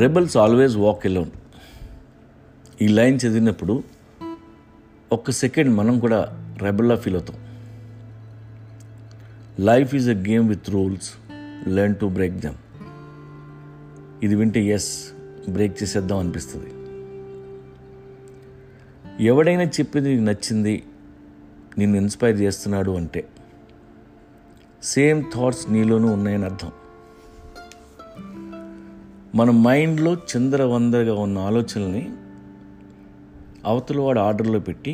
Rebels always walk alone. ఈ line చదివినప్పుడు ఒక్క సెకండ్ మనం కూడా రెబల్లా ఫీల్ అవుతాం. Life is a game with rules, learn to break them. ఇది వింటే ఎస్, బ్రేక్ చేసేద్దాం అనిపిస్తుంది. ఎవడైనా చెప్పింది నీకు నచ్చింది, నిన్ను ఇన్స్పైర్ చేస్తున్నాడు అంటే సేమ్ థాట్స్ నీలోనూ ఉన్నాయని అర్థం. మన మైండ్లో చందరవందరగా ఉన్న ఆలోచనల్ని అవతల వాడు ఆర్డర్లో పెట్టి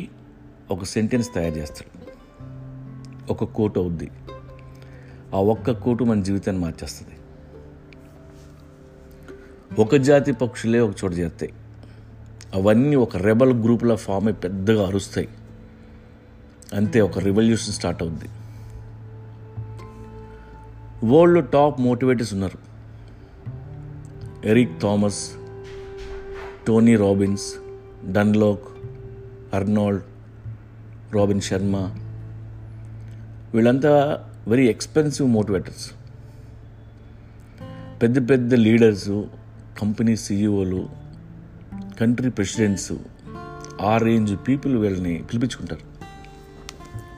ఒక సెంటెన్స్ తయారు చేస్తాడు. ఒక కోట్ అవుద్ది. ఆ ఒక్క కోటు మన జీవితాన్ని మార్చేస్తుంది. ఒక జాతి పక్షులే ఒక చోట చేస్తాయి. అవన్నీ ఒక రెబల్ గ్రూప్లా ఫామ్ అయి పెద్దగా అరుస్తాయి. అంతే, ఒక రివల్యూషన్ స్టార్ట్ అవుద్ది. వరల్డ్లో టాప్ మోటివేటర్స్ ఉన్నారు. Eric Thomas, Tony Robbins, Dan Lok, Arnold, Robin Sharma, వీళ్ళంతా వెరీ ఎక్స్పెన్సివ్ మోటివేటర్స్. పెద్ద పెద్ద లీడర్సు, కంపెనీ సీఈఓలు, కంట్రీ ప్రెసిడెంట్స్, ఆ రేంజ్ పీపుల్ వీళ్ళని పిలిపించుకుంటారు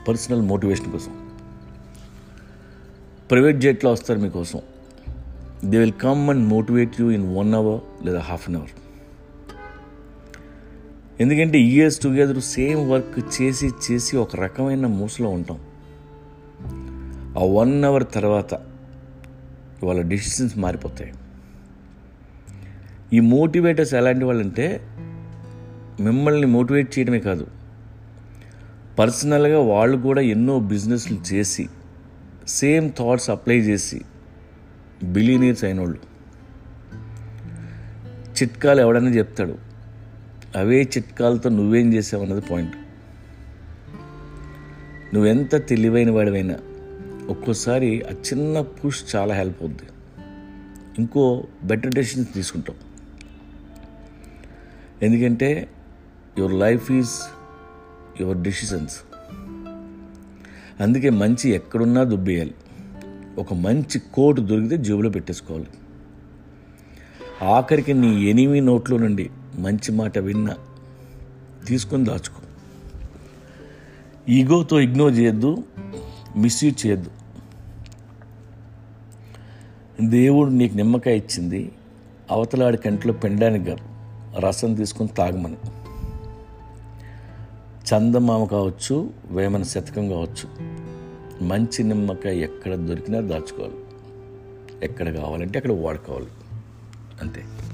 పర్సనల్ మోటివేషన్ కోసం. ప్రైవేట్ జెట్లో వస్తారు మీకోసం. They will come and motivate you in 1 hour లేదా హాఫ్ అన్ అవర్. ఎందుకంటే ఇయర్స్ టుగెదర్ సేమ్ వర్క్ చేసి చేసి ఒక రకమైన మూసలో ఉంటాం. ఆ 1 hour తర్వాత వాళ్ళ డిసిషన్స్ మారిపోతాయి. ఈ మోటివేటర్స్ ఎలాంటి వాళ్ళంటే మిమ్మల్ని మోటివేట్ చేయడమే కాదు, పర్సనల్గా వాళ్ళు కూడా ఎన్నో బిజినెస్లు చేసి సేమ్ థాట్స్ అప్లై చేసి బిలీనియర్స్ అయిన వాళ్ళు. చిట్కాలు ఎవడన్నా చెప్తాడు, అవే చిట్కాలతో నువ్వేం చేసావు అన్నది పాయింట్. నువ్వెంత తెలివైన వాడివైనా ఒక్కోసారి ఆ చిన్న పుష్ చాలా హెల్ప్ అవుద్ది. ఇంకో బెటర్ డెసిషన్స్ తీసుకుంటాం. ఎందుకంటే your life is your decisions. అందుకే మంచి ఎక్కడున్నా దుబ్బేయాలి. ఒక మంచి కోట్ దొరికితే జేబులో పెట్టేసుకోవాలి. ఆఖరికి నీ ఎనిమీ నోట్లో నుండి మంచి మాట విన్నా తీసుకొని దాచుకో. ఈగోతో ఇగ్నోర్ చేయొద్దు, మిస్యూజ్ చేయొద్దు. దేవుడు నీకు నిమ్మకాయ ఇచ్చింది అవతలాడి కంట్లో పెండడానికి కాదు, రసం తీసుకొని తాగమని. చందమామ కావచ్చు, వేమన శతకం కావచ్చు, మంచి నిమ్మకాయ ఎక్కడ దొరికినా దాచుకోవాలి. ఎక్కడ కావాలంటే అక్కడ వాడుకోవాలి. అంతే.